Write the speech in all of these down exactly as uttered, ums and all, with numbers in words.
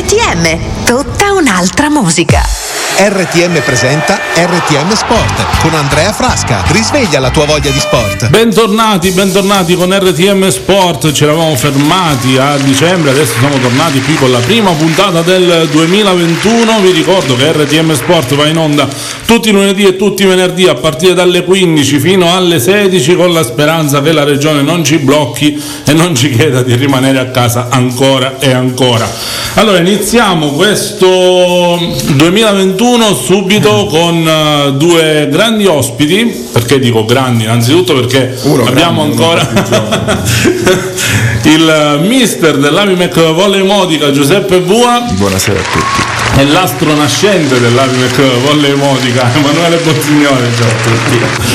R T M, tutta un'altra musica. R T M presenta R T M Sport con Andrea Frasca. Risveglia la tua voglia di sport. Bentornati, bentornati con R T M Sport. Ci eravamo fermati a dicembre, adesso siamo tornati qui con la prima puntata del duemilaventuno. Vi ricordo che R T M Sport va in onda tutti i lunedì e tutti i venerdì a partire dalle quindici fino alle sedici, con la speranza che la regione non ci blocchi e non ci chieda di rimanere a casa ancora e ancora. Allora, iniziamo questo duemilaventuno subito con uh, due grandi ospiti. Perché dico grandi? Innanzitutto perché Uro, abbiamo grandi, ancora il mister dell'Avimec Volley Modica, Giuseppe Bua. Buonasera a tutti. E l'astro nascente dell'Avimec Volley Modica, Emanuele Bottignone. Ciao a tutti.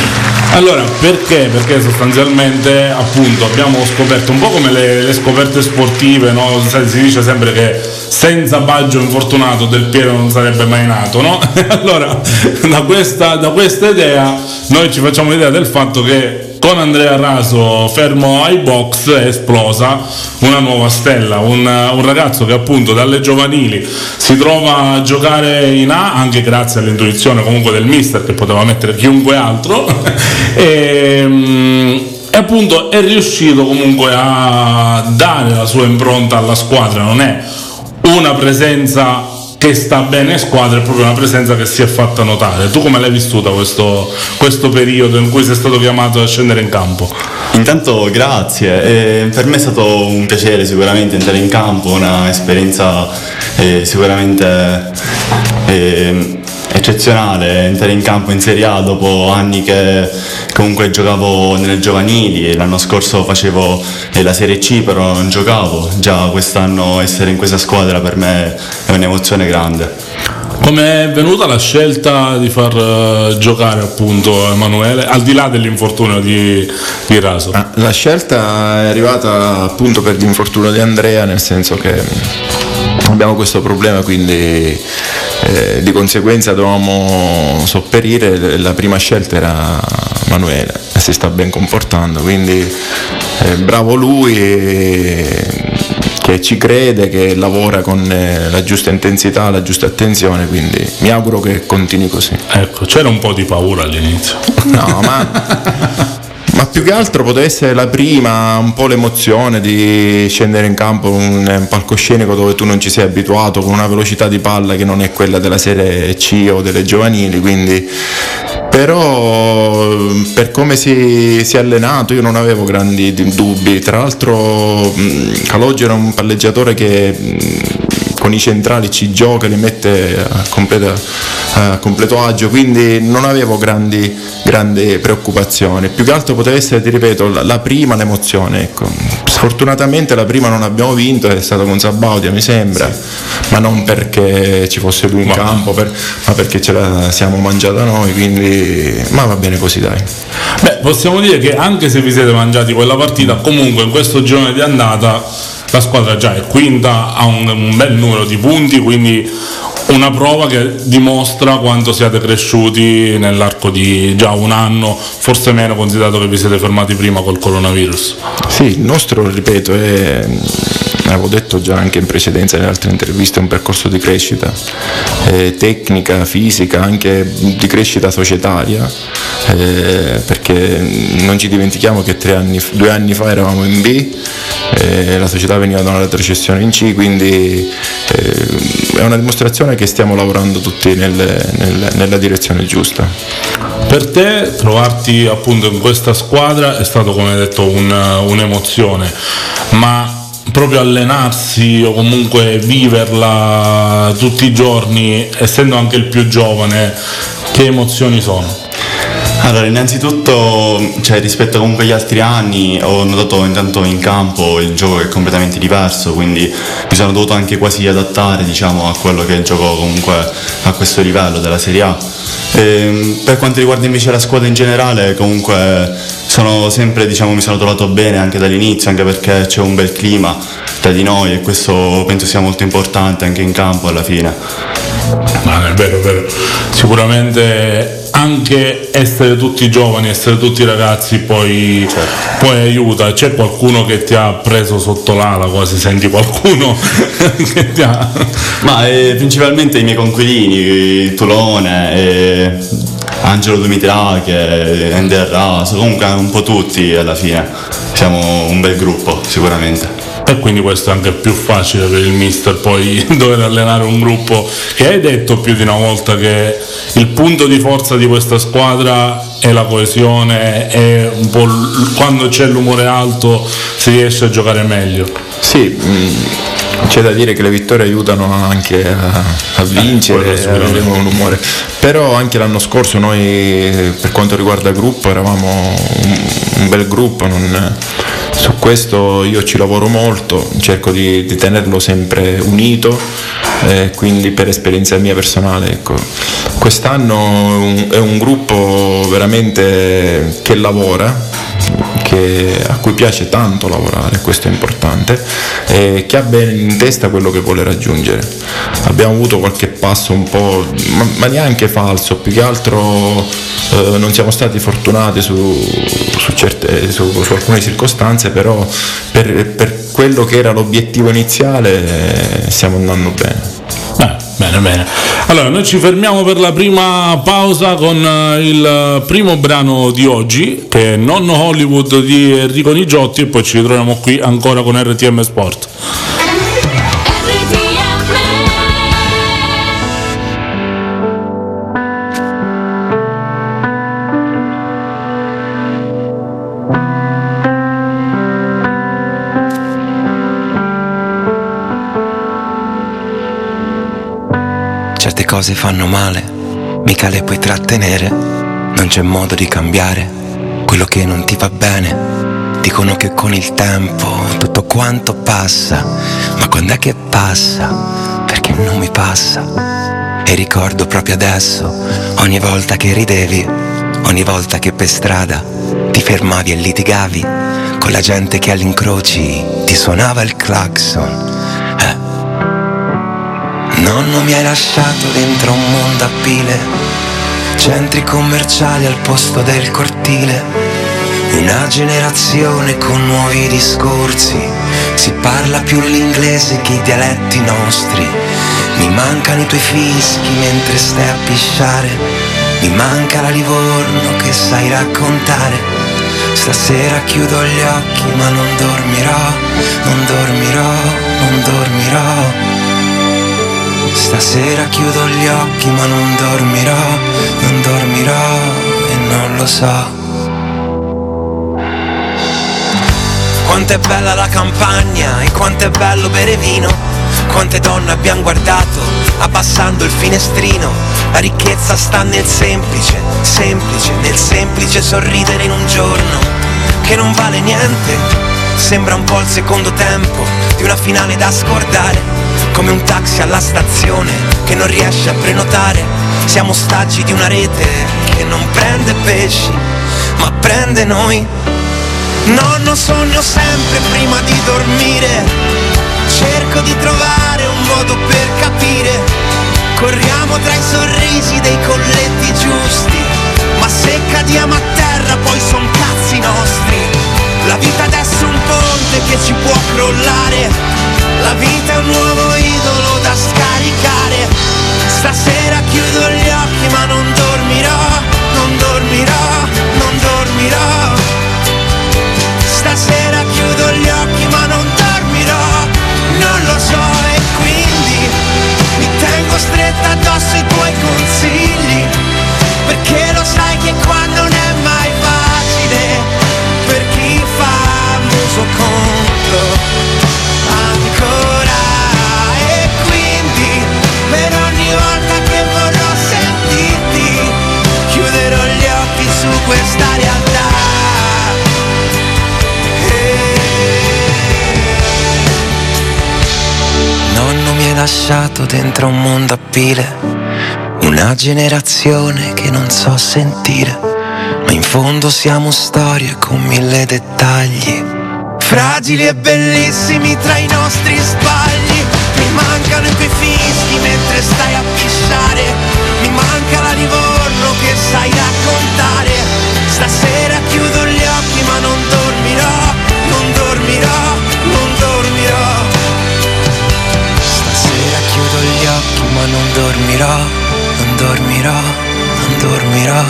Allora, perché? Perché sostanzialmente, appunto, abbiamo scoperto un po' come le, le scoperte sportive, no? Si dice sempre che senza Baggio infortunato Del Piero non sarebbe mai nato, no? Allora, da questa, da questa idea noi ci facciamo l'idea del fatto che con Andrea Raso fermo ai box è esplosa una nuova stella, un, un ragazzo che appunto dalle giovanili si trova a giocare in A, anche grazie all'intuizione comunque del mister, che poteva mettere chiunque altro, e, e appunto è riuscito comunque a dare la sua impronta alla squadra. Non è una presenza che sta bene squadra, è proprio una presenza che si è fatta notare. Tu come l'hai vissuta questo, questo periodo in cui sei stato chiamato a scendere in campo? Intanto grazie, eh, per me è stato un piacere sicuramente entrare in campo, una esperienza eh, sicuramente eh, eccezionale, entrare in campo in Serie A dopo anni che comunque giocavo nelle giovanili. L'anno scorso facevo la Serie C, però non giocavo. Già quest'anno essere in questa squadra per me è un'emozione grande. Come è venuta la scelta di far giocare appunto Emanuele, al di là dell'infortunio di, di Raso? La scelta è arrivata appunto per l'infortunio di Andrea, nel senso che abbiamo questo problema, quindi eh, di conseguenza dovevamo sopperire. La prima scelta era Emanuele e si sta ben comportando, quindi eh, bravo lui e, che ci crede, che lavora con eh, la giusta intensità, la giusta attenzione, quindi mi auguro che continui così. Ecco, c'era un po' di paura all'inizio. No, ma... ma più che altro poteva essere la prima, un po' l'emozione di scendere in campo in un palcoscenico dove tu non ci sei abituato, con una velocità di palla che non è quella della Serie C o delle giovanili, quindi... Però per come si, si è allenato io non avevo grandi dubbi. Tra l'altro Calogero è un palleggiatore che con i centrali ci gioca, li mette a completo, a completo agio, quindi non avevo grandi, grandi preoccupazioni. Più che altro poteva essere, ti ripeto, la, la prima, l'emozione, ecco. Sfortunatamente la prima non abbiamo vinto, è stato con Sabaudia mi sembra, sì. Ma non perché ci fosse lui in ma... campo, per, ma perché ce la siamo mangiata noi, quindi ma va bene così, dai. Beh, possiamo dire che anche se vi siete mangiati quella partita, comunque in questo girone di andata la squadra già è quinta, ha un, un bel numero di punti, quindi una prova che dimostra quanto siate cresciuti nell'arco di già un anno, forse meno, considerato che vi siete fermati prima col coronavirus. Sì, il nostro, ripeto, è... avevo detto già anche in precedenza nelle altre interviste, un percorso di crescita eh, tecnica, fisica, anche di crescita societaria, eh, perché non ci dimentichiamo che tre anni, due anni fa eravamo in B, eh, la società veniva da una retrocessione in C, quindi eh, è una dimostrazione che stiamo lavorando tutti nel, nel, nella direzione giusta. Per te trovarti appunto in questa squadra è stato, come hai detto, un, un'emozione, ma proprio allenarsi o comunque viverla tutti i giorni, essendo anche il più giovane, che emozioni sono? Allora, innanzitutto, cioè, rispetto comunque agli altri anni, ho notato intanto in campo il gioco è completamente diverso, quindi mi sono dovuto anche quasi adattare, diciamo, a quello che è il gioco comunque a questo livello della Serie A. E, per quanto riguarda invece la squadra in generale, comunque... Sono sempre, diciamo, mi sono trovato bene anche dall'inizio, anche perché c'è un bel clima tra di noi e questo penso sia molto importante anche in campo alla fine. Ma è vero, è vero. Sicuramente anche essere tutti giovani, essere tutti ragazzi poi, certo. poi aiuta. C'è qualcuno che ti ha preso sotto l'ala, quasi senti qualcuno che ti ha... Ma eh, principalmente i miei coinquilini, Tolone, eh, Angelo Dumitrà, che è Andrea Raso, comunque un po' tutti alla fine, siamo un bel gruppo sicuramente. E quindi questo è anche più facile per il mister poi dover allenare un gruppo che hai detto più di una volta che il punto di forza di questa squadra è la coesione, è un po' quando c'è l'umore alto si riesce a giocare meglio. Sì, c'è da dire che le vittorie aiutano anche a, a vincere, eh, a avere un umore, però anche l'anno scorso noi per quanto riguarda il gruppo eravamo un, un bel gruppo, non... Su questo io ci lavoro molto, cerco di, di tenerlo sempre unito, eh, quindi per esperienza mia personale. Ecco. Quest'anno è un gruppo veramente che lavora, che, a cui piace tanto lavorare, questo è importante, e che ha ben in testa quello che vuole raggiungere. Abbiamo avuto qualche passo un po', ma, ma neanche falso, più che altro eh, non siamo stati fortunati su, su, certe, su, su alcune circostanze, però per, per quello che era l'obiettivo iniziale eh, stiamo andando bene. Ah, bene, bene. Allora, noi ci fermiamo per la prima pausa con il primo brano di oggi, che è Nonno Hollywood di Enrico Nigiotti, e poi ci ritroviamo qui ancora con R T M Sport. Cose fanno male, mica le puoi trattenere, non c'è modo di cambiare quello che non ti va bene. Dicono che con il tempo tutto quanto passa, ma quand'è che passa? Perché non mi passa. E ricordo proprio adesso, ogni volta che ridevi, ogni volta che per strada ti fermavi e litigavi con la gente che all'incroci ti suonava il clacson. Nonno, mi hai lasciato dentro un mondo a pile, centri commerciali al posto del cortile, una generazione con nuovi discorsi, si parla più l'inglese che i dialetti nostri, mi mancano i tuoi fischi mentre stai a pisciare, mi manca la Livorno che sai raccontare. Stasera chiudo gli occhi ma non dormirò, non dormirò, non dormirò. Stasera chiudo gli occhi ma non dormirò, non dormirò e non lo so. Quanto è bella la campagna e quanto è bello bere vino, quante donne abbiamo guardato abbassando il finestrino. La ricchezza sta nel semplice, semplice, nel semplice sorridere in un giorno che non vale niente. Sembra un po' il secondo tempo di una finale da scordare, come un taxi alla stazione che non riesce a prenotare. Siamo ostaggi di una rete che non prende pesci ma prende noi. Nonno, sogno sempre prima di dormire, cerco di trovare un modo per capire. Corriamo tra i sorrisi dei colletti giusti, ma se cadiamo a terra poi son cazzi nostri. La vita adesso è un ponte che ci può crollare, la vita è un nuovo idolo da scaricare. Stasera chiudo gli occhi ma non dormirò, non dormirò, non dormirò. Stasera chiudo gli occhi ma non dormirò, non lo so, e quindi mi tengo stretta addosso i tuoi consigli, perché lo sai che qua non è mai facile per chi fa muso contro. Questa realtà eh. Nonno, mi hai lasciato dentro un mondo a pile, una generazione che non so sentire, ma in fondo siamo storie con mille dettagli, fragili e bellissimi tra i nostri sbagli. Mi mancano i tuoi fischi mentre stai a pisciare, mi manca la Livorno che sai da dormirò, non dormirò, non dormirò.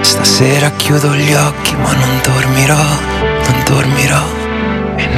Stasera chiudo gli occhi ma non dormirò, non dormirò.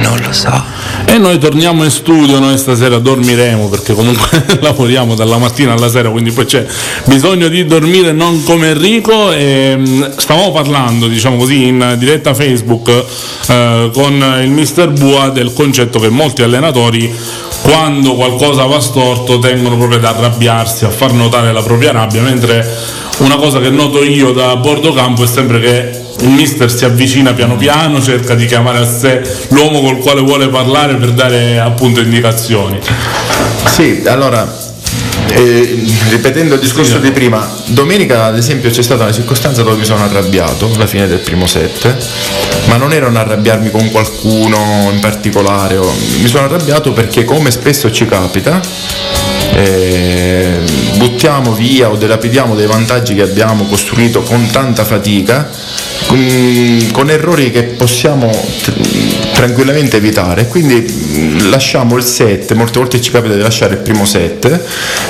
Non lo so. E noi torniamo in studio, noi stasera dormiremo perché comunque lavoriamo dalla mattina alla sera, quindi poi c'è bisogno di dormire, non come Enrico. E stavamo parlando, diciamo così, in diretta Facebook eh, con il mister Bua del concetto che molti allenatori, quando qualcosa va storto, tengono proprio ad arrabbiarsi, a far notare la propria rabbia, mentre una cosa che noto io da bordo campo è sempre che il mister si avvicina piano piano, cerca di chiamare a sé l'uomo col quale vuole parlare per dare appunto indicazioni. Sì, allora eh, ripetendo il discorso sì, di prima, domenica ad esempio c'è stata una circostanza dove mi sono arrabbiato alla fine del primo set, ma non era un arrabbiarmi con qualcuno in particolare, o... mi sono arrabbiato perché, come spesso ci capita, eh, buttiamo via o dilapidiamo dei vantaggi che abbiamo costruito con tanta fatica, con, con errori che possiamo tranquillamente evitare. Quindi lasciamo il set, molte volte ci capita di lasciare il primo set,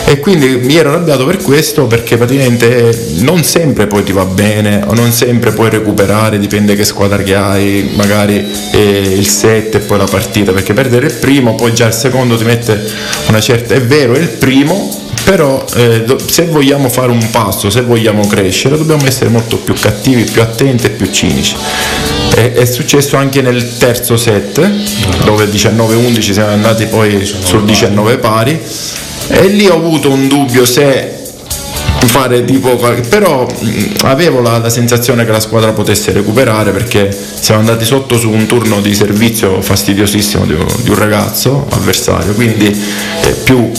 e quindi mi ero arrabbiato per questo, perché praticamente non sempre poi ti va bene o non sempre puoi recuperare, dipende che squadra che hai, magari eh, il set e poi la partita, perché perdere il primo poi già il secondo ti mette una certa... È vero, è il primo, però eh, se vogliamo fare un passo, se vogliamo crescere, dobbiamo essere molto più cattivi, più attenti e più cinici. È, è successo anche nel terzo set, dove diciannove undici siamo andati poi sul diciannove pari, e lì ho avuto un dubbio se fare tipo, però avevo la, la sensazione che la squadra potesse recuperare, perché siamo andati sotto su un turno di servizio fastidiosissimo di, di un ragazzo avversario, quindi eh, più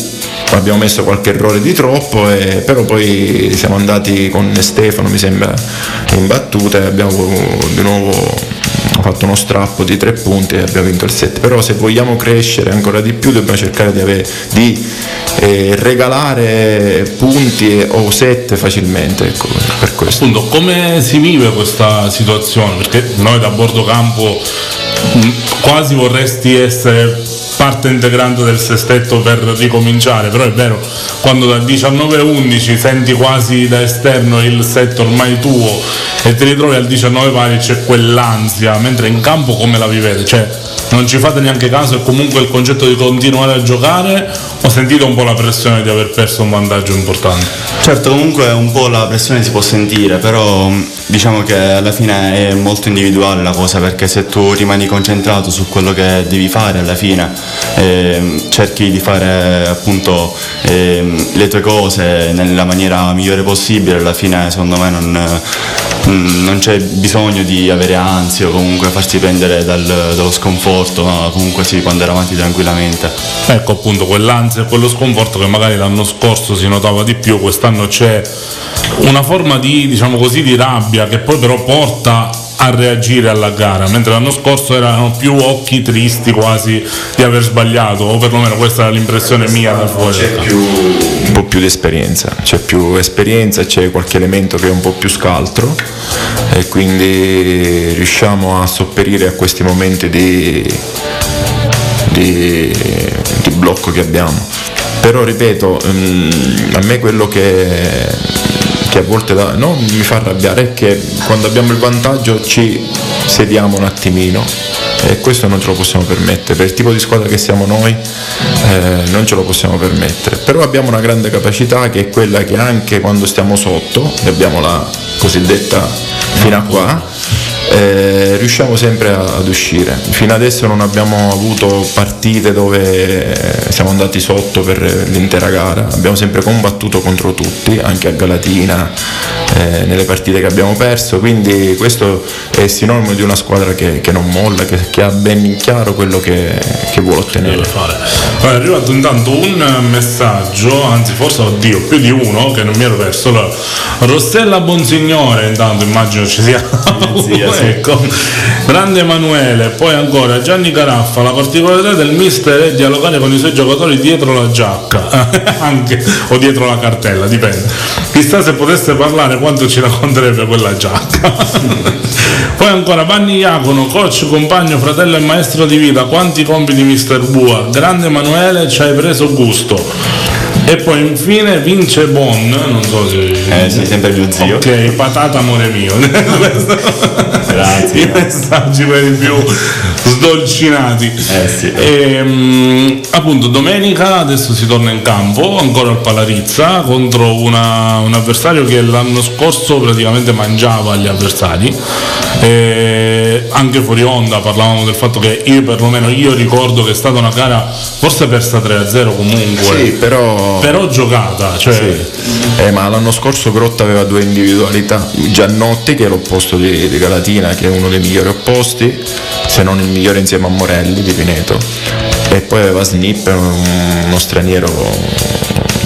abbiamo messo qualche errore di troppo, e, però poi siamo andati con Stefano, mi sembra, in battuta e abbiamo di nuovo fatto uno strappo di tre punti e abbiamo vinto il set. Però se vogliamo crescere ancora di più dobbiamo cercare di, avere, di eh, regalare punti e, o set facilmente, ecco, per questo. Appunto, come si vive questa situazione? Perché noi da bordo campo quasi vorresti essere parte integrante del sestetto per ricominciare, però è vero, quando da diciannove undici senti quasi da esterno il set ormai tuo e ti ritrovi al diciannove pari, c'è quell'ansia, mentre in campo come la vivete? Cioè, non ci fate neanche caso, è comunque il concetto di continuare a giocare, ho sentito un po' la pressione di aver perso un vantaggio importante? Certo, comunque un po' la pressione si può sentire, però diciamo che alla fine è molto individuale la cosa, perché se tu rimani concentrato su quello che devi fare alla fine, eh, cerchi di fare appunto eh, le tue cose nella maniera migliore possibile, alla fine secondo me non... non c'è bisogno di avere ansia o comunque farsi prendere dal, dallo sconforto, no? Comunque si può andare avanti tranquillamente. Ecco, appunto, quell'ansia e quello sconforto che magari l'anno scorso si notava di più, quest'anno c'è una forma di, diciamo così, di rabbia che poi però porta a reagire alla gara, mentre l'anno scorso erano più occhi tristi quasi di aver sbagliato, o perlomeno questa è l'impressione mia da fuori. C'è più, un po' più di esperienza, c'è più esperienza, c'è qualche elemento che è un po' più scaltro e quindi riusciamo a sopperire a questi momenti di, di, di blocco che abbiamo. Però ripeto, a me quello che che a volte da, no, mi fa arrabbiare è che quando abbiamo il vantaggio ci sediamo un attimino, e questo non ce lo possiamo permettere per il tipo di squadra che siamo noi, eh, non ce lo possiamo permettere. Però abbiamo una grande capacità che è quella che anche quando stiamo sotto e abbiamo la cosiddetta fino a qua, eh, riusciamo sempre ad uscire. Fino adesso non abbiamo avuto partite dove siamo andati sotto per l'intera gara, abbiamo sempre combattuto contro tutti, anche a Galatina, eh, nelle partite che abbiamo perso, quindi questo è sinonimo di una squadra che, che non molla, che, che ha ben chiaro quello che, che vuole ottenere. È arrivato intanto un messaggio, anzi forse oddio più di uno, che non mi ero perso. Allora, Rossella Bonsignore, intanto immagino ci sia zia, ecco, grande Emanuele. Poi ancora Gianni Caraffa, la particolarità del mister è dialogare con i suoi giocatori dietro la giacca anche, o dietro la cartella, dipende, chissà se potesse parlare quanto ci racconterebbe quella giacca. Poi ancora Vanni Iacono, coach, compagno, fratello e maestro di vita, quanti compiti mister Bua, grande Emanuele, ci hai preso gusto. E poi infine vince Bon, non so se... Eh, sei sempre mio zio. Ok, patata amore mio. Grazie. I messaggi per i più sdolcinati. Eh sì. E, appunto, domenica adesso si torna in campo, ancora al Palarizza, contro una, un avversario che l'anno scorso praticamente mangiava gli avversari. E anche fuori onda parlavamo del fatto che io perlomeno io ricordo che è stata una gara forse persa tre a zero comunque. Sì, però... però giocata, cioè... sì. Eh, ma l'anno scorso Grotta aveva due individualità, Giannotti che è l'opposto di, di Galatina, che è uno dei migliori opposti, se non il migliore insieme a Morelli di Pineto, e poi aveva Snipp, uno straniero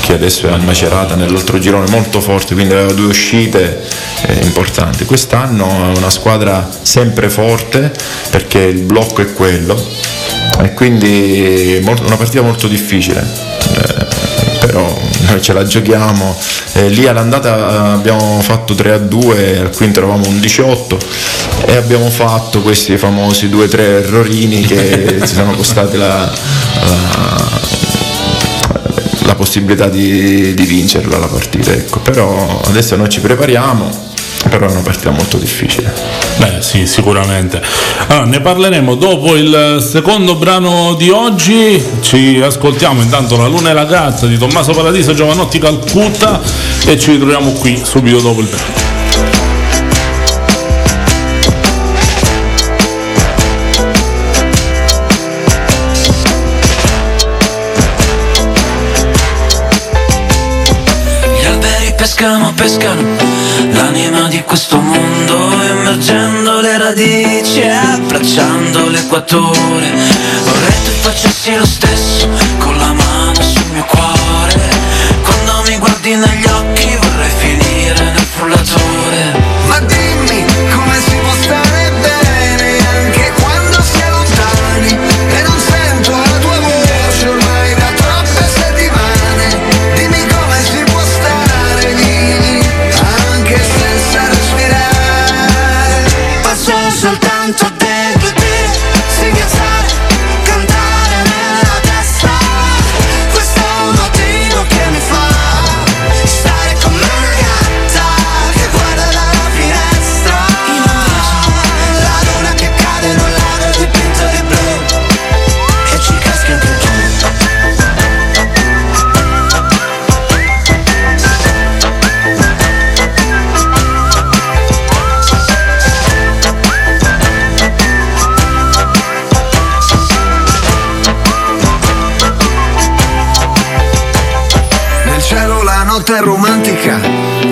che adesso è a Macerata nell'altro girone, molto forte, quindi aveva due uscite eh, importanti. Quest'anno è una squadra sempre forte perché il blocco è quello, e quindi molto, una partita molto difficile, eh, però noi ce la giochiamo. Eh, lì all'andata abbiamo fatto tre a due, al quinto eravamo un diciotto e abbiamo fatto questi famosi due tre errorini che ci sono costati la, la la possibilità di, di vincerla la partita, ecco. Però adesso noi ci prepariamo, però è una partita molto difficile. Beh sì, sicuramente. Allora, ne parleremo dopo il secondo brano di oggi, ci ascoltiamo intanto La luna e la Gazza di Tommaso Paradiso, Giovannotti, Calcutta, e ci ritroviamo qui subito dopo il brano. Pescano, pescano l'anima di questo mondo, immergendo le radici e abbracciando l'equatore. Vorrei tu facessi lo stesso con la mano sul mio cuore. Quando mi guardi negli occhi vorrei finire nel frullatore. Ma dimmi come si può stare bene anche quando si è lontani, e non sento la tua voce ormai da troppe settimane. Dimmi come si può stare anche senza respirare, ma sono soltanto dentro te, singhiozzare, cantare nella testa. Questo è un motivo che mi fa stare con una gatta che guarda dalla finestra. La luna che cade in un lago dipinto di blu, e ci casca anche tu. È romantica,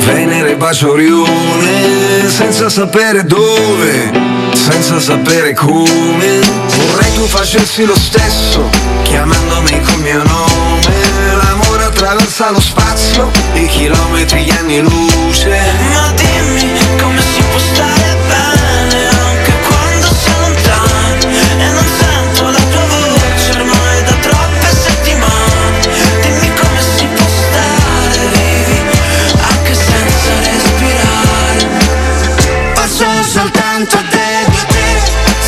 Venere bacia Orione, senza sapere dove, senza sapere come. Vorrei tu facessi lo stesso, chiamandomi col mio nome. L'amore attraversa lo spazio, i chilometri, gli anni luce. Ma dimmi come si può stare bene anche quando si è lontani, e non sento la tua voce ormai da troppe settimane. Dimmi come si può stare respirare, ma sono soltanto dentro te,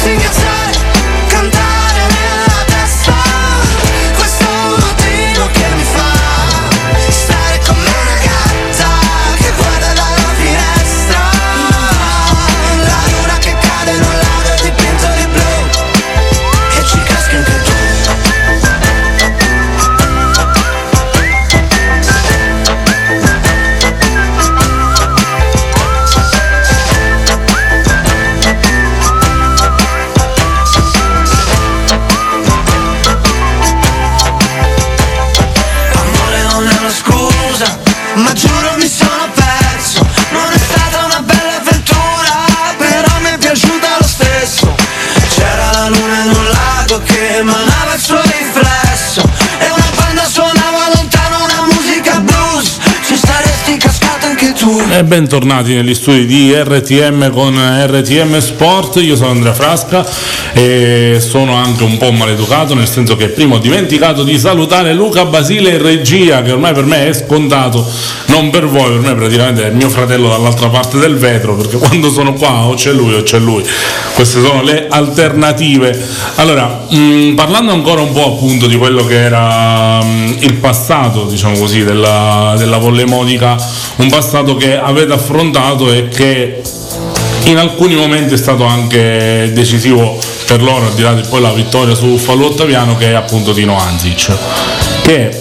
singhiozzare, cantare nella testa. Questo è un motivo che mi fa stare come una gatta che guarda dalla finestra. La luna che cade in un lago dipinto di blu, e ci casca anche tu. Ma giuro mi sono perso, non è stata una bella avventura, però mi è piaciuta lo stesso. C'era la luna in un lago che emanava il suo riflesso, e una banda suonava lontano una musica blues. Ci staresti cascato anche tu. E bentornati negli studi di R T M con R T M Sport, io sono Andrea Frasca e sono anche un po' maleducato, nel senso che prima ho dimenticato di salutare Luca Basile in regia, che ormai per me è scontato, non per voi, per me praticamente è mio fratello dall'altra parte del vetro, perché quando sono qua o c'è lui o c'è lui. Queste sono le alternative. Allora, mh, parlando ancora un po' appunto di quello che era mh, il passato, diciamo così, della, della Volley Modica, un passato che avete affrontato e che in alcuni momenti è stato anche decisivo per loro, al di là di poi la vittoria su Fallu Ottaviano, che è appunto Tino Anzic, che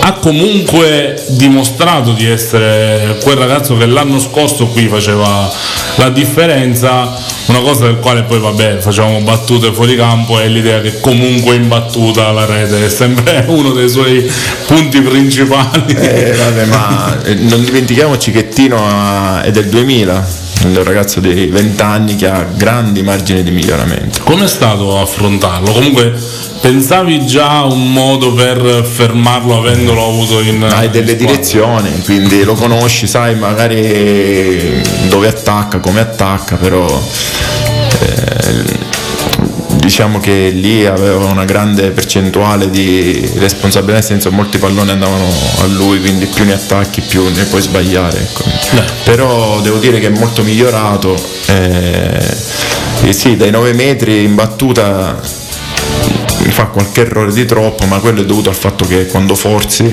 ha comunque dimostrato di essere quel ragazzo che l'anno scorso qui faceva la differenza, una cosa del quale poi vabbè facevamo battute fuori campo, e l'idea che comunque in battuta la rete è sempre uno dei suoi punti principali. Eh, vabbè, ma non dimentichiamoci che Tino è del duemila, un ragazzo di venti anni che ha grandi margini di miglioramento. Come è stato affrontarlo? Comunque pensavi già un modo per fermarlo avendolo avuto in... Hai delle direzioni, quindi lo conosci, sai magari dove attacca, come attacca, però eh, diciamo che lì aveva una grande percentuale di responsabilità, nel senso molti palloni andavano a lui, quindi più ne attacchi più ne puoi sbagliare, ecco. No. Però devo dire che è molto migliorato, eh, e sì, dai nove metri in battuta fa qualche errore di troppo, ma quello è dovuto al fatto che quando forzi,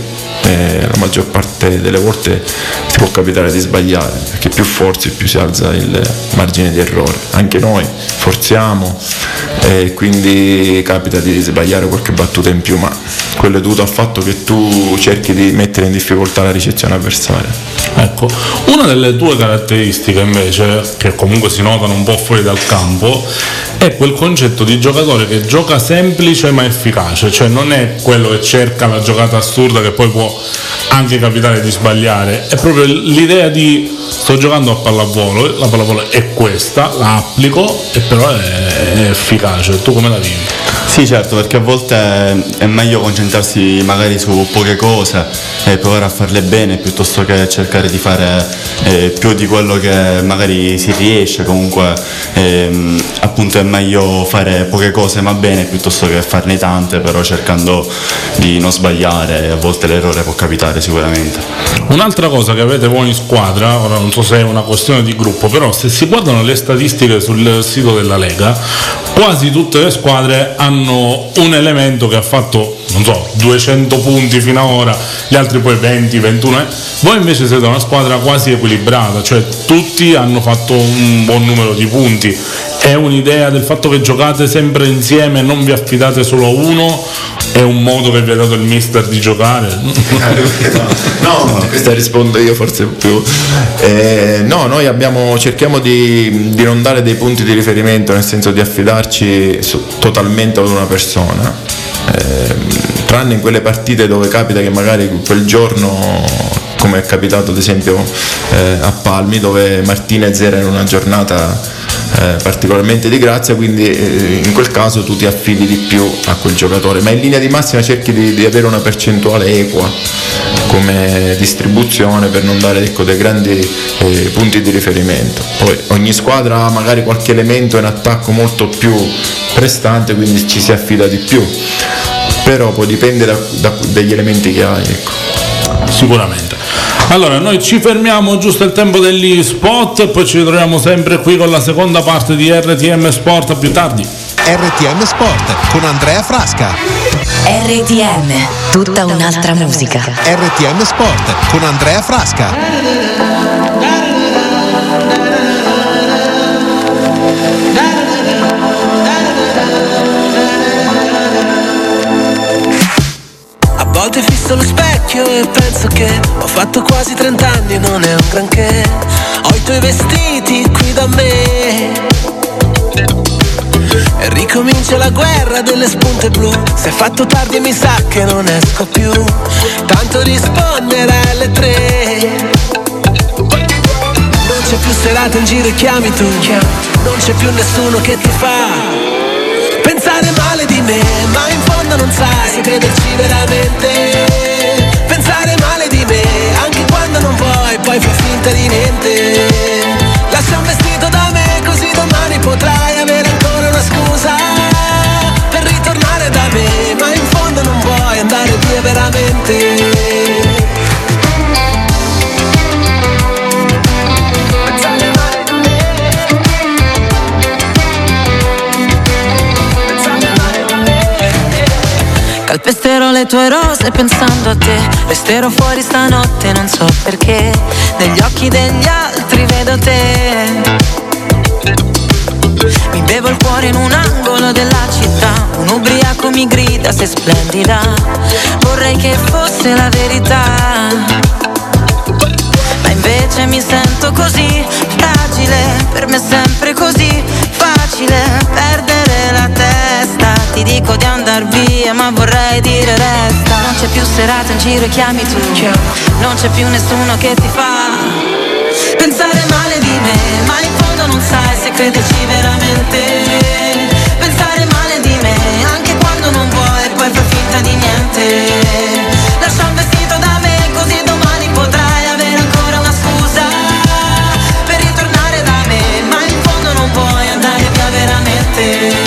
eh, la maggior parte delle volte ti può capitare di sbagliare, perché più forzi più si alza il margine di errore. Anche noi forziamo e eh, quindi capita di sbagliare qualche battuta in più, ma quello è dovuto al fatto che tu cerchi di mettere in difficoltà la ricezione avversaria. Ecco, una delle tue caratteristiche invece, che comunque si notano un po' fuori dal campo, è quel concetto di giocatore che gioca semplice ma efficace, cioè non è quello che cerca la giocata assurda che poi può anche capitare di sbagliare, è proprio l'idea di sto giocando a pallavolo, la pallavolo è questa, la applico e però è efficace. Tu come la vivi? Sì, certo, perché a volte è meglio concentrarsi magari su poche cose e provare a farle bene piuttosto che cercare di fare eh, più di quello che magari si riesce. Comunque ehm, appunto è meglio fare poche cose ma bene piuttosto che farne tante, però cercando di non sbagliare. A volte l'errore può capitare sicuramente. Un'altra cosa che avete voi in squadra, ora non so se è una questione di gruppo, però se si guardano le statistiche sul sito della Lega, quasi tutte le squadre hanno un elemento che ha fatto, non so, duecento punti fino ad ora, gli altri poi venti, ventuno, eh. Voi invece siete una squadra quasi equilibrata, cioè tutti hanno fatto un buon numero di punti. È un'idea del fatto che giocate sempre insieme, non vi affidate solo a uno? È un modo che vi ha dato il mister di giocare? No, no, questa rispondo io forse più. Eh, no, noi abbiamo, cerchiamo di, di non dare dei punti di riferimento, nel senso di affidarci su, totalmente ad una persona, eh, tranne in quelle partite dove capita che magari quel giorno, come è capitato ad esempio eh, a Palmi, dove Martina e Zera in una giornata Eh, particolarmente di grazia, quindi eh, in quel caso tu ti affidi di più a quel giocatore, ma in linea di massima cerchi di, di avere una percentuale equa come distribuzione per non dare, ecco, dei grandi eh, punti di riferimento. Poi ogni squadra ha magari qualche elemento in attacco molto più prestante, quindi ci si affida di più, però poi dipende da, da, dagli elementi che hai, ecco. Sicuramente. Allora, noi ci fermiamo giusto il tempo degli spot e poi ci ritroviamo sempre qui con la seconda parte di R T M Sport. A più tardi. R T M Sport con Andrea Frasca. R T M, tutta, tutta un'altra, un'altra musica. musica. R T M Sport con Andrea Frasca. A volte fisso lo specchio e penso che ho fatto quasi trent'anni, non è un granché. Ho i tuoi vestiti qui da me e ricomincia la guerra delle spunte blu. Se è fatto tardi e mi sa che non esco più, tanto risponderai alle tre. Non c'è più serata in giro e chiami tu, non c'è più nessuno che ti fa pensare male di me, ma in fondo non sai se crederci veramente. Pensare male di me, anche quando non vuoi, poi fai finta di niente. Lascia un vestito da me, così domani potrai avere ancora una scusa. veramente. Calpesterò le tue rose pensando a te, resterò fuori stanotte non so perché, negli occhi degli altri vedo te. Mi bevo il cuore in un angolo della città, un ubriaco mi grida sei splendida, vorrei che fosse la verità, ma invece mi sento così fragile, per me è sempre così facile perdere la testa. Ti dico di andar via ma vorrei dire resta, non c'è più serata in giro e chiami tu, non c'è più nessuno che ti fa pensare male di me, ma in fondo non sai se crederci veramente. Pensare male di me, anche quando non vuoi, poi far finta di niente. Lascia un vestito da me, così domani potrai avere ancora una scusa per ritornare da me, ma in fondo non vuoi andare via veramente.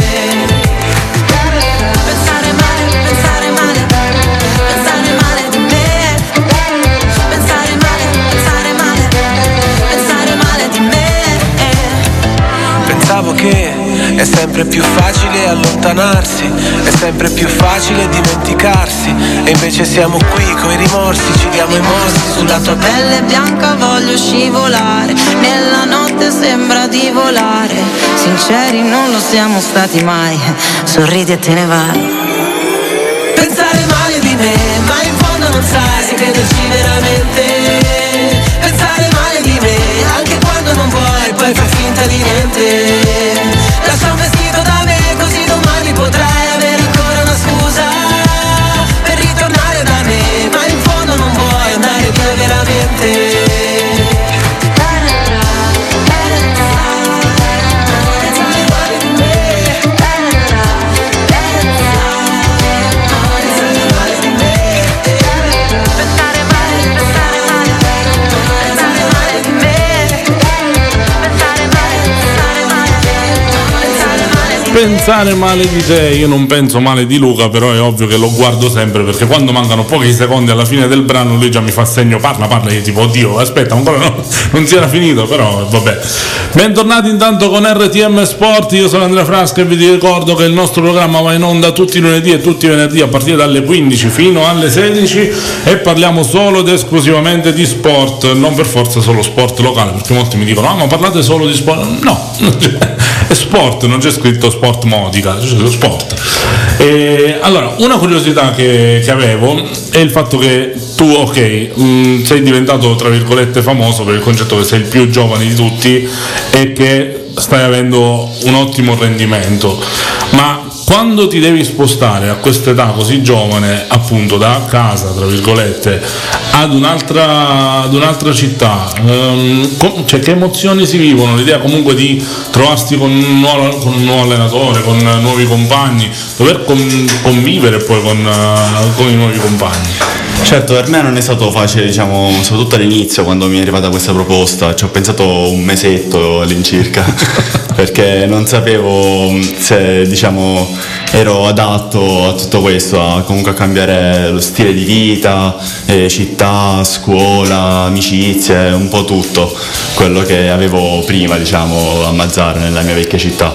Pensavo che è sempre più facile allontanarsi, è sempre più facile dimenticarsi, e invece siamo qui coi rimorsi, ci diamo i morsi. Sulla tua pelle bianca voglio scivolare, nella notte sembra di volare, sinceri non lo siamo stati mai, sorridi e te ne vai. Pensare male di me, ma in fondo non sai se crederci veramente. Pensare male di me, anche quando non vuoi, poi fai finta di niente. Lascia un vestito da me, così domani potrai avere ancora una scusa per ritornare da me, ma in fondo non vuoi andare via veramente. Pensare male di te, io non penso male di Luca, però è ovvio che lo guardo sempre, perché quando mancano pochi secondi alla fine del brano lui già mi fa segno parla parla, io tipo oddio aspetta ancora no, non si era finito, però vabbè. Bentornati intanto con R T M Sport, io sono Andrea Frasca e vi ricordo che il nostro programma va in onda tutti i lunedì e tutti i venerdì a partire dalle quindici fino alle sedici e parliamo solo ed esclusivamente di sport, non per forza solo sport locale, perché molti mi dicono ah ma parlate solo di sport, no, è sport, non c'è scritto sport Modica, lo sport. E, allora, una curiosità che, che avevo è il fatto che tu, ok, mh, sei diventato tra virgolette famoso per il concetto che sei il più giovane di tutti e che stai avendo un ottimo rendimento, ma quando ti devi spostare a quest'età così giovane, appunto da casa, tra virgolette, ad un'altra, ad un'altra città, ehm, com- cioè, che emozioni si vivono? L'idea comunque di trovarsi con un nuovo, con un nuovo allenatore, con uh, nuovi compagni, dover con- convivere poi con, uh, con i nuovi compagni. Certo, per me non è stato facile, diciamo, soprattutto all'inizio quando mi è arrivata questa proposta, ci ho pensato un mesetto all'incirca. Perché non sapevo se, diciamo, ero adatto a tutto questo, a comunque a cambiare lo stile di vita, eh, città, scuola, amicizie, un po' tutto quello che avevo prima, diciamo, a Mazara, nella mia vecchia città.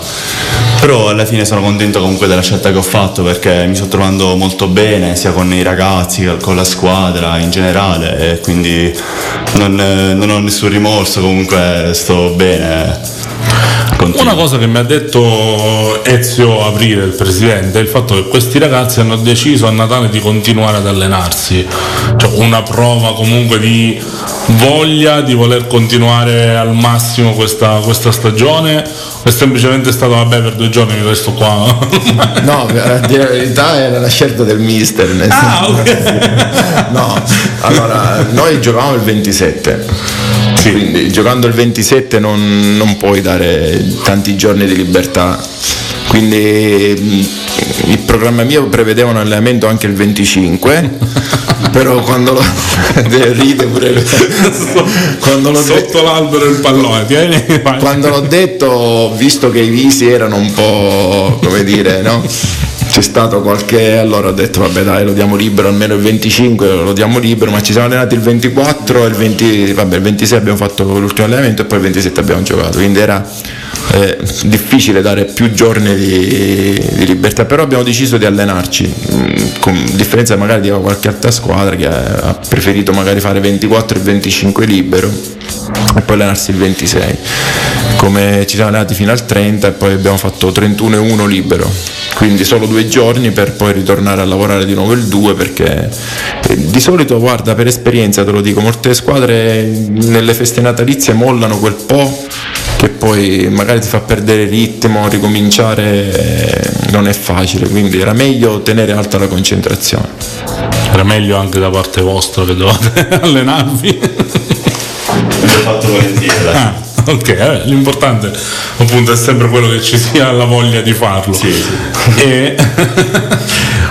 Però alla fine sono contento comunque della scelta che ho fatto, perché mi sto trovando molto bene sia con i ragazzi, con la squadra in generale, e quindi non, non ho nessun rimorso, comunque sto bene. Continua. Una cosa che mi ha detto Ezio Aprile, il presidente, è il fatto che questi ragazzi hanno deciso a Natale di continuare ad allenarsi, cioè una prova comunque di voglia di voler continuare al massimo questa, questa stagione, è semplicemente stato vabbè per due giorni mi resto qua. No, in realtà era la scelta del mister, nel ah, okay. No, allora noi giocavamo il ventisette. Sì. Quindi giocando il ventisette non, non puoi dare tanti giorni di libertà, quindi il programma mio prevedeva un allenamento anche il venticinque, però quando lo ride pure quando l'ho sotto de... l'albero il pallone tieni, quando l'ho detto, visto che i visi erano un po' come dire, no? c'è stato qualche, allora ho detto vabbè dai, lo diamo libero, almeno il venticinque lo diamo libero, ma ci siamo allenati il ventiquattro e il venti, vabbè il ventisei abbiamo fatto l'ultimo allenamento e poi il ventisette abbiamo giocato, quindi era eh, difficile dare più giorni di, di libertà, però abbiamo deciso di allenarci, con differenza magari di qualche altra squadra che ha preferito magari fare ventiquattro e venticinque libero e poi allenarsi il ventisei, come ci siamo allenati fino al trenta e poi abbiamo fatto trentuno e uno libero, quindi solo due giorni per poi ritornare a lavorare di nuovo il due, perché di solito, guarda, per esperienza te lo dico, molte squadre nelle feste natalizie mollano quel po' che poi magari ti fa perdere il ritmo, ricominciare non è facile, quindi era meglio tenere alta la concentrazione. Era meglio anche da parte vostra che dovete allenarvi. L'ho fatto volentieri. Ah, ok, eh, l'importante appunto è sempre quello che ci sia la voglia di farlo. Sì, sì. E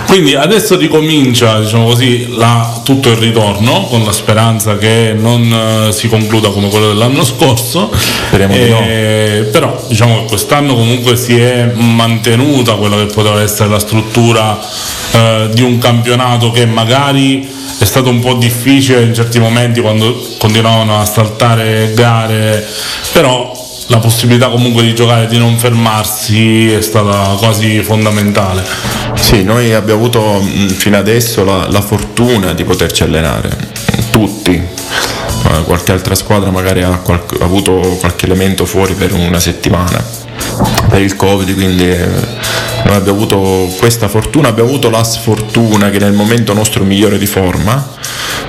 quindi adesso ricomincia, diciamo così, la, tutto il ritorno, con la speranza che non eh, si concluda come quello dell'anno scorso. Speriamo e, di no. Però diciamo che quest'anno comunque si è mantenuta quella che poteva essere la struttura eh, di un campionato che magari è stato un po' difficile in certi momenti quando continuavano a saltare gare, però la possibilità comunque di giocare, di non fermarsi è stata quasi fondamentale. Sì, noi abbiamo avuto fino adesso la, la fortuna di poterci allenare tutti. Qualche altra squadra magari ha, qualche, ha avuto qualche elemento fuori per una settimana per il Covid, quindi noi abbiamo avuto questa fortuna, abbiamo avuto la sfortuna che nel momento nostro migliore di forma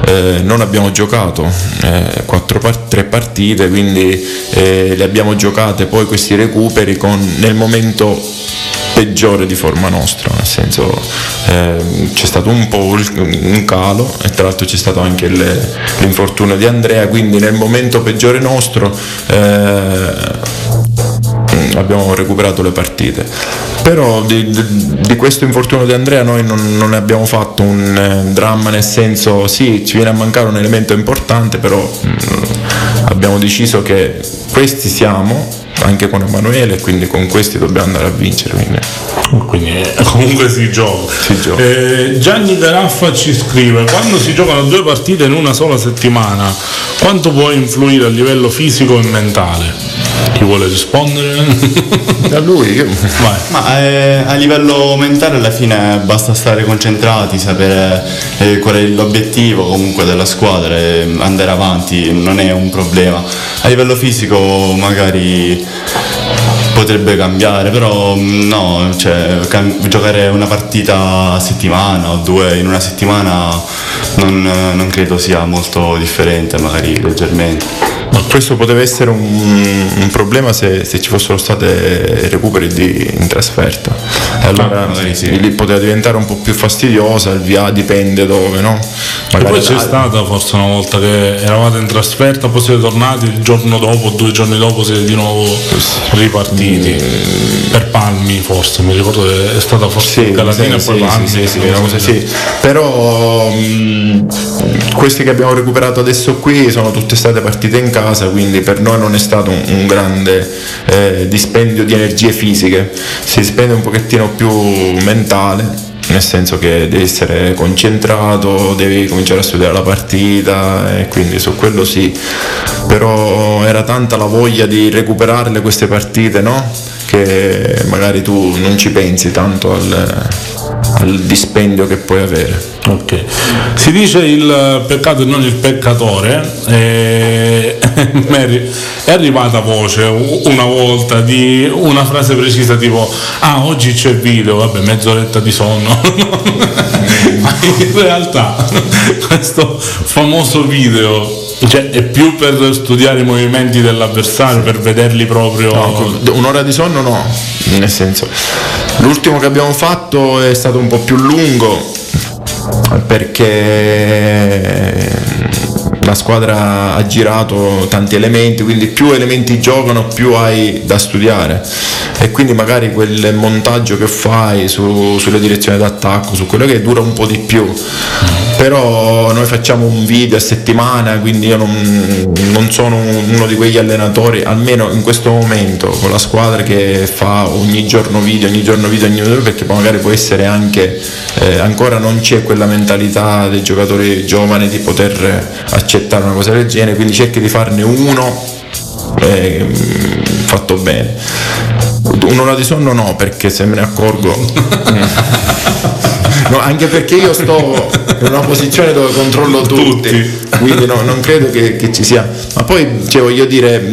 eh, non abbiamo giocato eh, quattro part- tre partite, quindi eh, le abbiamo giocate poi questi recuperi con, nel momento peggiore di forma nostra, nel senso eh, c'è stato un po' un calo e tra l'altro c'è stato anche il, l'infortunio di Andrea, quindi nel momento peggiore nostro eh, abbiamo recuperato le partite, però di, di, di questo infortunio di Andrea noi non, non ne abbiamo fatto un eh, dramma, nel senso sì, ci viene a mancare un elemento importante, però mh, abbiamo deciso che questi siamo anche con Emanuele, quindi con questi dobbiamo andare a vincere, quindi, quindi eh, comunque si gioca, si gioca. Eh, Gianni Garaffa ci scrive: quando si giocano due partite in una sola settimana, quanto può influire a livello fisico e mentale? Chi vuole rispondere? Da lui. Vai. Ma eh, a livello mentale alla fine basta stare concentrati, sapere eh, qual è l'obiettivo comunque della squadra e andare avanti, non è un problema. A livello fisico magari potrebbe cambiare, però no, cioè, cam- giocare una partita a settimana o due in una settimana non, non credo sia molto differente, magari leggermente. Ma questo poteva essere un, un problema se, se ci fossero state recuperi di, in trasferta, allora ah, sì, sì. Lì poteva diventare un po' più fastidiosa, il via dipende dove, no? Magari e poi c'è stata forse una volta che eravate in trasferta, poi siete tornati il giorno dopo, due giorni dopo siete di nuovo ripartiti mm. per Palmi, forse mi ricordo che è stata forse sì, Galatina sì, e poi Palmi sì, sì, sì, sì, sì. Però mh, questi che abbiamo recuperato adesso qui sono tutte state partite in casa, quindi per noi non è stato un, un grande eh, dispendio di energie fisiche, si spende un pochettino più mentale, nel senso che devi essere concentrato, devi cominciare a studiare la partita e quindi su quello sì, però era tanta la voglia di recuperarle queste partite, no? Che magari tu non ci pensi tanto al, al dispendio che puoi avere. Ok, si dice il peccato e non il peccatore, eh, è arrivata voce una volta di una frase precisa tipo ah oggi c'è video, vabbè mezz'oretta di sonno, in realtà questo famoso video, cioè, è più per studiare i movimenti dell'avversario, per vederli proprio. No, un'ora di sonno no, nel senso l'ultimo che abbiamo fatto è stato un po' più lungo perché la squadra ha girato tanti elementi, quindi più elementi giocano più hai da studiare e quindi magari quel montaggio che fai su, sulle direzioni d'attacco, su quello che dura un po' di più, però noi facciamo un video a settimana, quindi io non, non sono uno di quegli allenatori, almeno in questo momento con la squadra, che fa ogni giorno video, ogni giorno video, ogni giorno, perché magari può essere anche eh, ancora non c'è quella mentalità dei giocatori giovani di poter accettare una cosa del genere, quindi cerchi di farne uno eh, fatto bene. Un'ora di sonno no, perché se me ne accorgo no, anche perché io sto in una posizione dove controllo tutti, tutti. Quindi no, non credo che, che ci sia. Ma poi, cioè, voglio dire,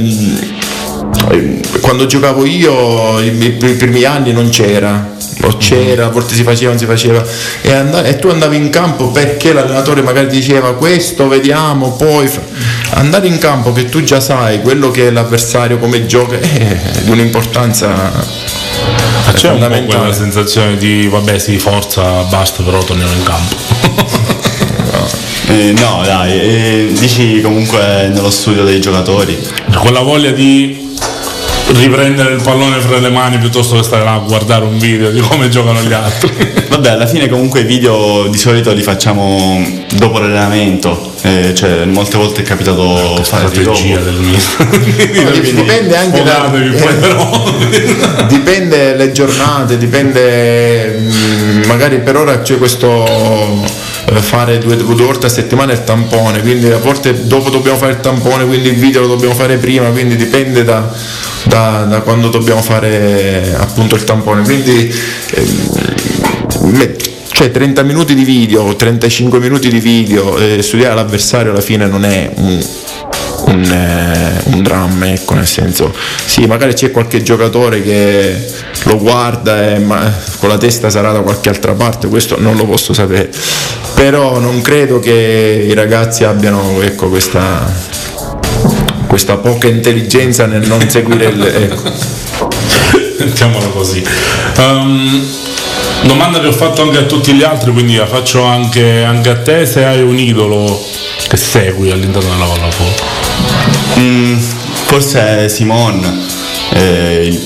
quando giocavo io i primi anni non c'era, o c'era, a volte si faceva, non si faceva, e, and- e tu andavi in campo perché l'allenatore magari diceva questo, vediamo, poi fa- andare in campo che tu già sai quello che è l'avversario, come gioca, è di un'importanza. C'è un po' quella sensazione di vabbè sì, forza, basta, però torniamo in campo. eh, no dai, eh, dici comunque nello studio dei giocatori, quella voglia di riprendere il pallone fra le mani piuttosto che stare là a guardare un video di come giocano gli altri. Vabbè, alla fine comunque i video di solito li facciamo dopo l'allenamento, eh, cioè molte volte è capitato eh, fare strategia del mister. No, dipende anche da eh, dipende le giornate, dipende magari per ora c'è, cioè, questo fare due, due volte a settimana il tampone, quindi a volte dopo dobbiamo fare il tampone, quindi il video lo dobbiamo fare prima, quindi dipende da, da, da quando dobbiamo fare appunto il tampone, quindi eh, cioè trenta minuti di video, trentacinque minuti di video, eh, studiare l'avversario alla fine non è un, un, eh, un dramma, ecco, nel senso, sì, magari c'è qualche giocatore che lo guarda e ma con la testa sarà da qualche altra parte, questo non lo posso sapere, però non credo che i ragazzi abbiano, ecco, questa, questa poca intelligenza nel non seguire il, ecco. Mettiamolo così. Um, domanda che ho fatto anche a tutti gli altri, quindi la faccio anche, anche a te, se hai un idolo che segui all'interno della pallavolo. Mm, forse è Simone, eh,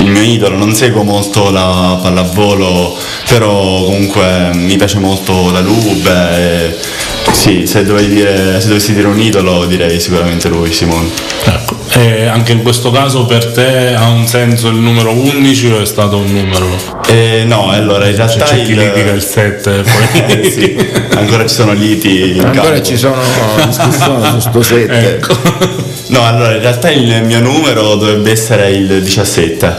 il mio idolo. Non seguo molto la pallavolo, però comunque mi piace molto la Lube. Sì, se dovevi dire, se dovessi dire un idolo, direi sicuramente lui, Simone. Ecco. E anche in questo caso per te ha un senso il numero undici o è stato un numero? Eh, no, allora in realtà c'è chi litiga il sette, poi eh, sì, ancora ci sono liti in ancora campo. Ci sono discussioni su sto sette. Ecco. No, allora in realtà il mio numero dovrebbe essere il diciassette,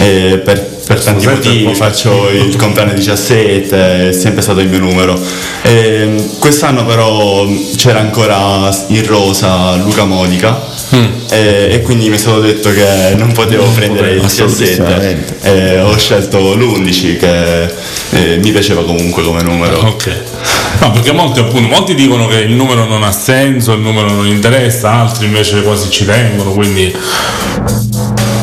eh, per, per tanti motivi faccio il compleanno diciassette, è sempre stato il mio numero. Eh, quest'anno però c'era ancora in rosa Luca Modica, mm. eh, e quindi mi è stato detto che non potevo non prendere il diciassette, eh, ho scelto l'undici che eh, mi piaceva comunque come numero. Ok. No, perché molti, appunto, molti dicono che il numero non ha senso, il numero non interessa, altri invece quasi ci tengono, quindi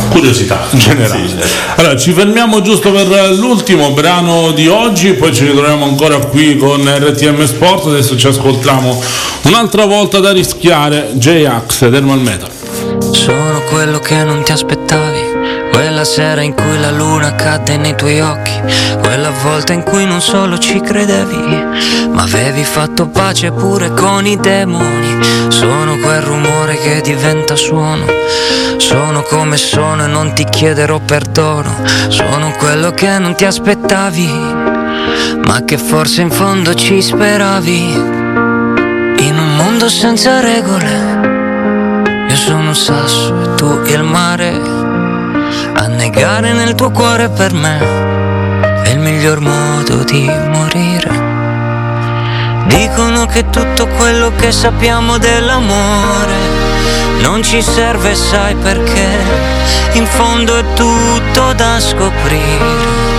curiosità in generale. Sì, certo. Allora ci fermiamo giusto per l'ultimo brano di oggi, poi ci ritroviamo ancora qui con R T M Sport. Adesso ci ascoltiamo un'altra volta da rischiare, J-Ax, Thermal Metal. Sono quello che non ti aspettavi, quella sera in cui la luna cadde nei tuoi occhi, quella volta in cui non solo ci credevi, ma avevi fatto pace pure con i demoni. Sono quel rumore che diventa suono, sono come sono e non ti chiederò perdono. Sono quello che non ti aspettavi, ma che forse in fondo ci speravi. In un mondo senza regole, io sono un sasso e tu il mare. Annegare nel tuo cuore per me è il miglior modo di morire. Dicono che tutto quello che sappiamo dell'amore non ci serve, sai perché? In fondo è tutto da scoprire.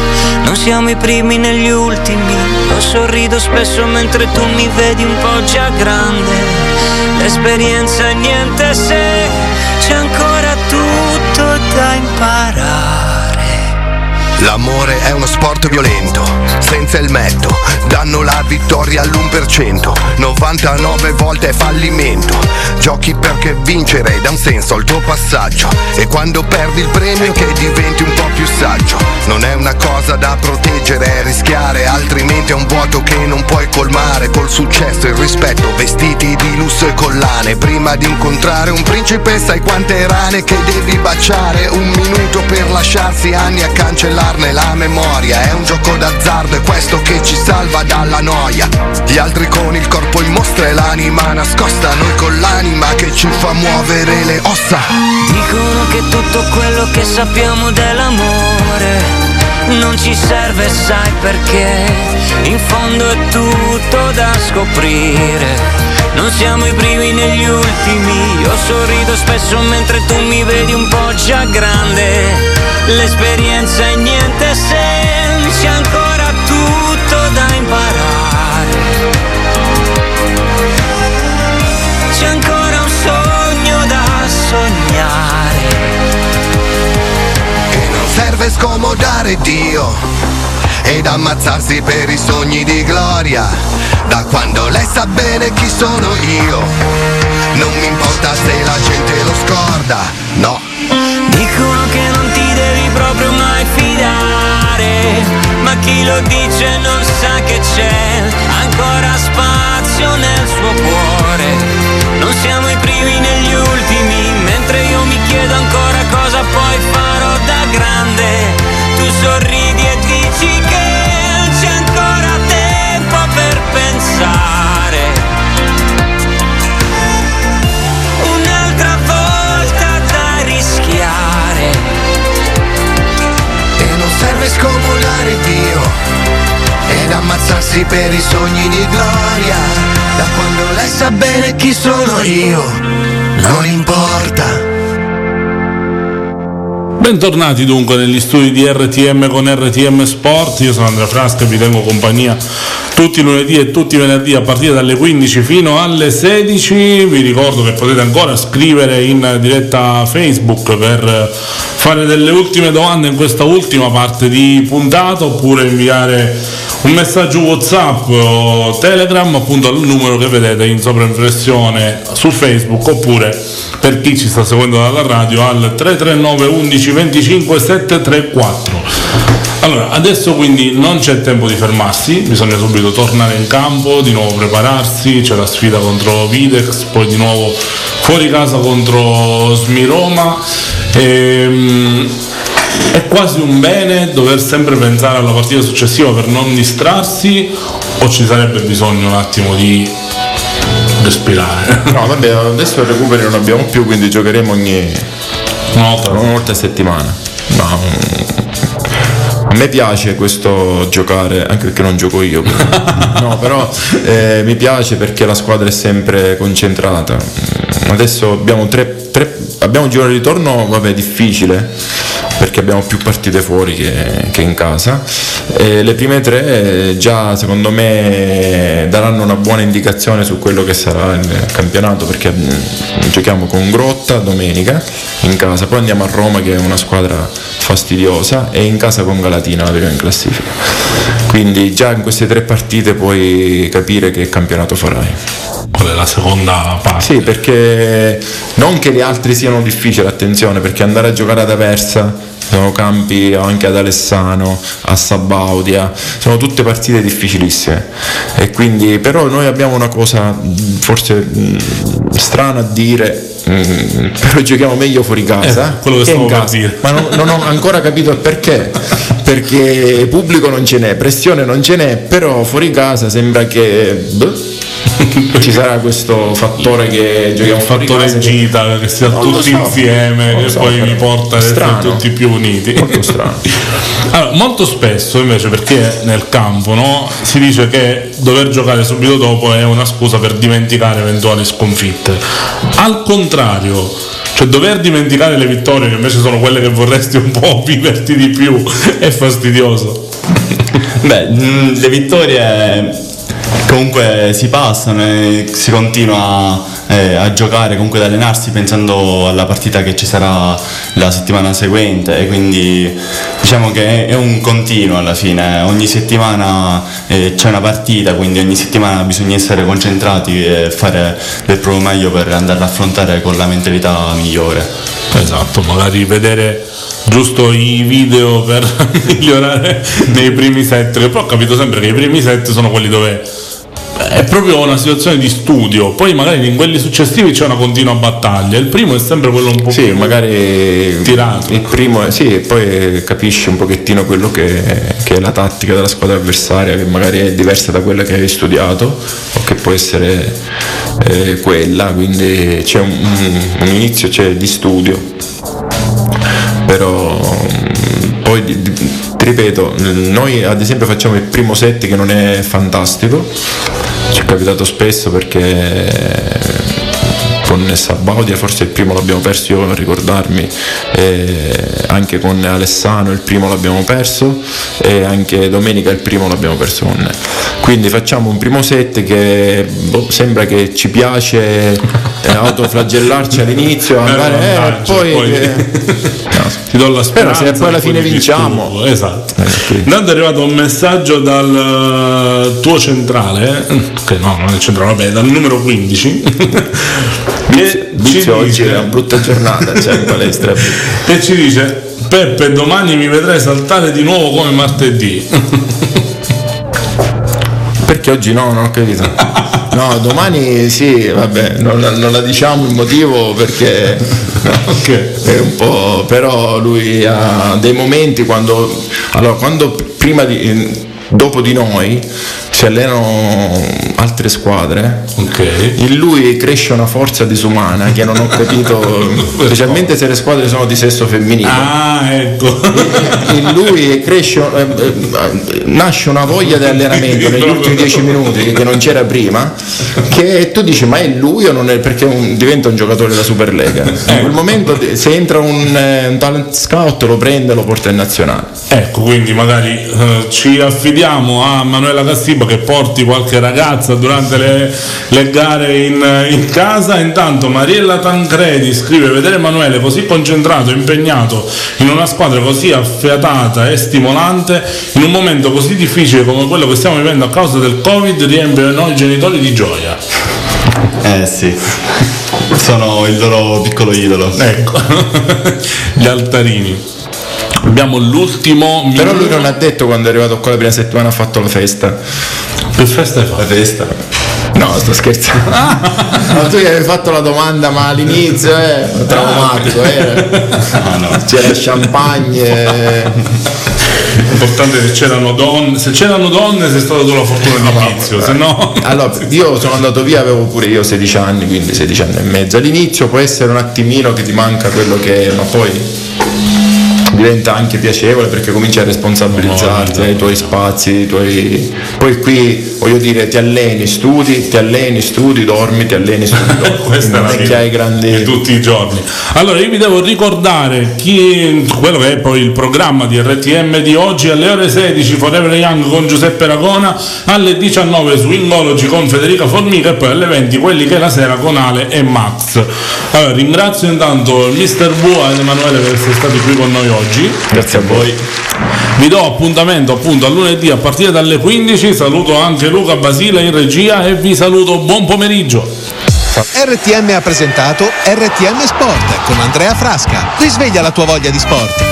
Non siamo i primi negli ultimi, io sorrido spesso mentre tu mi vedi un po' già grande. L'esperienza è niente se c'è ancora tu da imparare. L'amore è uno sport violento, senza il metto, danno la vittoria all'uno per cento, novantanove volte è fallimento. Giochi perché vincere dà un senso al tuo passaggio, e quando perdi il premio che diventi un po' più saggio. Non è una cosa da proteggere, è rischiare, altrimenti è un vuoto che non puoi colmare. Col successo e il rispetto, vestiti di lusso e collane, prima di incontrare un principe sai quante rane che devi baciare. Un minuto per lasciarsi, anni a cancellarne la memoria. È un gioco d'azzardo, è questo che ci salva dalla noia. Gli altri con il corpo in mostra e l'anima nascosta, noi con l'anima che ci fa muovere le ossa. Dicono che tutto quello che sappiamo dell'amore non ci serve, sai perché? In fondo è tutto da scoprire. Non siamo i primi negli ultimi, io sorrido spesso mentre tu mi vedi un po' già grande. L'esperienza è niente se c'è ancora tutto da imparare. C'è ancora un sogno da sognare. E non serve scomodare Dio ed ammazzarsi per i sogni di gloria. Da quando lei sa bene chi sono io, non mi importa se la gente lo scorda, no. Dicono che non ti devi proprio mai fidare, ma chi lo dice non sa che c'è ancora spazio nel suo cuore. Non siamo i primi negli ultimi, mentre io mi chiedo ancora cosa poi farò da grande. Tu sorridi e dici che c'è ancora tempo per pensare. Un'altra volta da rischiare. E non serve scomodare Dio ed ammazzarsi per i sogni di gloria. Da quando lei sa bene chi sono io, non importa. Bentornati dunque negli studi di R T M con R T M Sport, io sono Andrea Frasca e vi tengo compagnia tutti i lunedì e tutti i venerdì a partire dalle quindici fino alle sedici. Vi ricordo che potete ancora scrivere in diretta Facebook per fare delle ultime domande in questa ultima parte di puntata, oppure inviare un messaggio WhatsApp o Telegram appunto al numero che vedete in sovraimpressione su Facebook, oppure per chi ci sta seguendo dalla radio al tre tre nove undici venticinque settecentotrentaquattro. Allora, adesso quindi non c'è tempo di fermarsi, bisogna subito tornare in campo, di nuovo prepararsi, c'è la sfida contro Videx, poi di nuovo fuori casa contro Smiroma. Ehm, è quasi un bene dover sempre pensare alla partita successiva per non distrarsi, o ci sarebbe bisogno un attimo di respirare? No, vabbè, adesso il recupero non abbiamo più, quindi giocheremo ogni una volta, una volta a settimana. No. A me piace questo giocare, anche perché non gioco io, però, no, però eh, mi piace perché la squadra è sempre concentrata. Adesso abbiamo tre, tre abbiamo un giro di ritorno, vabbè, difficile, perché abbiamo più partite fuori che, che in casa. E le prime tre già secondo me daranno una buona indicazione su quello che sarà il campionato, perché giochiamo con Grotta domenica in casa, poi andiamo a Roma che è una squadra fastidiosa, e in casa con Galatina, la prima in classifica. Quindi già in queste tre partite puoi capire che campionato farai. La seconda parte. Sì, perché non che gli altri siano difficili, attenzione, perché andare a giocare ad Aversa, sono campi anche ad Alessano, a Sabaudia, sono tutte partite difficilissime. E quindi, però noi abbiamo una cosa forse strana a dire, però giochiamo meglio fuori casa, eh, quello che stavo in casa. Per dire. Ma non, non ho ancora capito il perché. Perché pubblico non ce n'è, pressione non ce n'è, però fuori casa sembra che boh, ci sarà questo fattore che giochiamo un fattore in gita, che sia tutti insieme, e poi vi porta a essere tutti più uniti. Molto strano. Allora, molto spesso invece, perché nel campo, no, si dice che dover giocare subito dopo è una scusa per dimenticare eventuali sconfitte. Al contrario, cioè dover dimenticare le vittorie, che invece sono quelle che vorresti un po' viverti di più, è fastidioso. Beh, le vittorie Comunque si passano e si continua eh, a giocare, comunque ad allenarsi pensando alla partita che ci sarà la settimana seguente, e quindi diciamo che è un continuo alla fine. Ogni settimana eh, c'è una partita, quindi ogni settimana bisogna essere concentrati e fare del proprio meglio per andare ad affrontare con la mentalità migliore. Esatto, magari vedere giusto i video per migliorare nei primi set, che però ho capito sempre che i primi set sono quelli dove è proprio una situazione di studio, poi magari in quelli successivi c'è una continua battaglia. Il primo è sempre quello un po' sì, più magari tirato. Il primo è, sì, e poi capisci un pochettino quello che, che è la tattica della squadra avversaria, che magari è diversa da quella che hai studiato o che può essere eh, quella. Quindi c'è un, un inizio c'è di studio, però poi di, di, ti ripeto, noi ad esempio facciamo il primo set che non è fantastico, ci è capitato spesso perché con Sabaudia forse il primo l'abbiamo perso, io non ricordarmi, e anche con Alessano il primo l'abbiamo perso e anche domenica il primo l'abbiamo perso con me. Quindi facciamo un primo set che boh, sembra che ci piace eh, autoflagellarci all'inizio, andare, eh, eh, poi... poi... Eh, ti do la speranza, se poi alla fine vinciamo. Esatto. Intanto è arrivato un messaggio dal tuo centrale, che no, non è il centrale, vabbè, dal numero quindici. Che dice, oggi è una brutta giornata, cioè in palestra. E ci dice: Peppe, domani mi vedrai saltare di nuovo come martedì. Perché oggi no, non ho capito. No, domani sì, vabbè, non, non la diciamo il motivo perché no, okay. È un po', però lui ha dei momenti quando, allora, quando prima di, dopo di noi si allenano altre squadre, okay. In lui cresce una forza disumana che non ho capito, specialmente se le squadre sono di sesso femminile. Ah, ecco. In lui cresce, nasce una voglia di allenamento negli ultimi dieci minuti che non c'era prima, che tu dici ma è lui o non è, perché un, diventa un giocatore della Superlega. In quel momento se entra un, un talent scout lo prende e lo porta in nazionale. Ecco, quindi magari eh, ci affidiamo a Manuela Castiba che porti qualche ragazza durante le, le gare in, in casa. Intanto Mariella Tancredi scrive: vedere Emanuele così concentrato, impegnato in una squadra così affiatata e stimolante in un momento così difficile come quello che stiamo vivendo a causa del Covid riempie noi genitori di gioia. Eh sì, sono il loro piccolo idolo. Ecco, gli altarini. Abbiamo l'ultimo minuto. Però lui non ha detto quando è arrivato qua la prima settimana, ha fatto la festa. Che festa è fatta? La festa. No, sto scherzando. No, tu gli avevi fatto la domanda, ma all'inizio è eh, traumatico, eh. No, no. C'era champagne. L'importante è che c'erano donne. Se c'erano donne sei stato tu la fortuna all'inizio, no, se no. Allora, io sono andato via, avevo pure io sedici anni, quindi sedici anni e mezzo. All'inizio può essere un attimino che ti manca quello che è, ma poi diventa anche piacevole perché cominci a responsabilizzarti dai no, no, no, no. tuoi spazi, i tuoi... Poi qui voglio dire ti alleni, studi, ti alleni, studi, dormi, ti alleni, studi, dormi. Non è che hai grandi... tutti i giorni. Allora io vi devo ricordare chi... quello che è poi il programma di R T M di oggi: alle ore sedici Forever Young con Giuseppe Ragona, alle diciannove Swingology con Federica Formica e poi alle venti Quelli che la sera con Ale e Max. Allora ringrazio intanto il mister Bua ed Emanuele per essere stati qui con noi oggi. Grazie a voi. Vi do appuntamento appunto a lunedì a partire dalle quindici. Saluto anche Luca Basile in regia e vi saluto, buon pomeriggio. R T M ha presentato R T M Sport con Andrea Frasca. Risveglia la tua voglia di sport.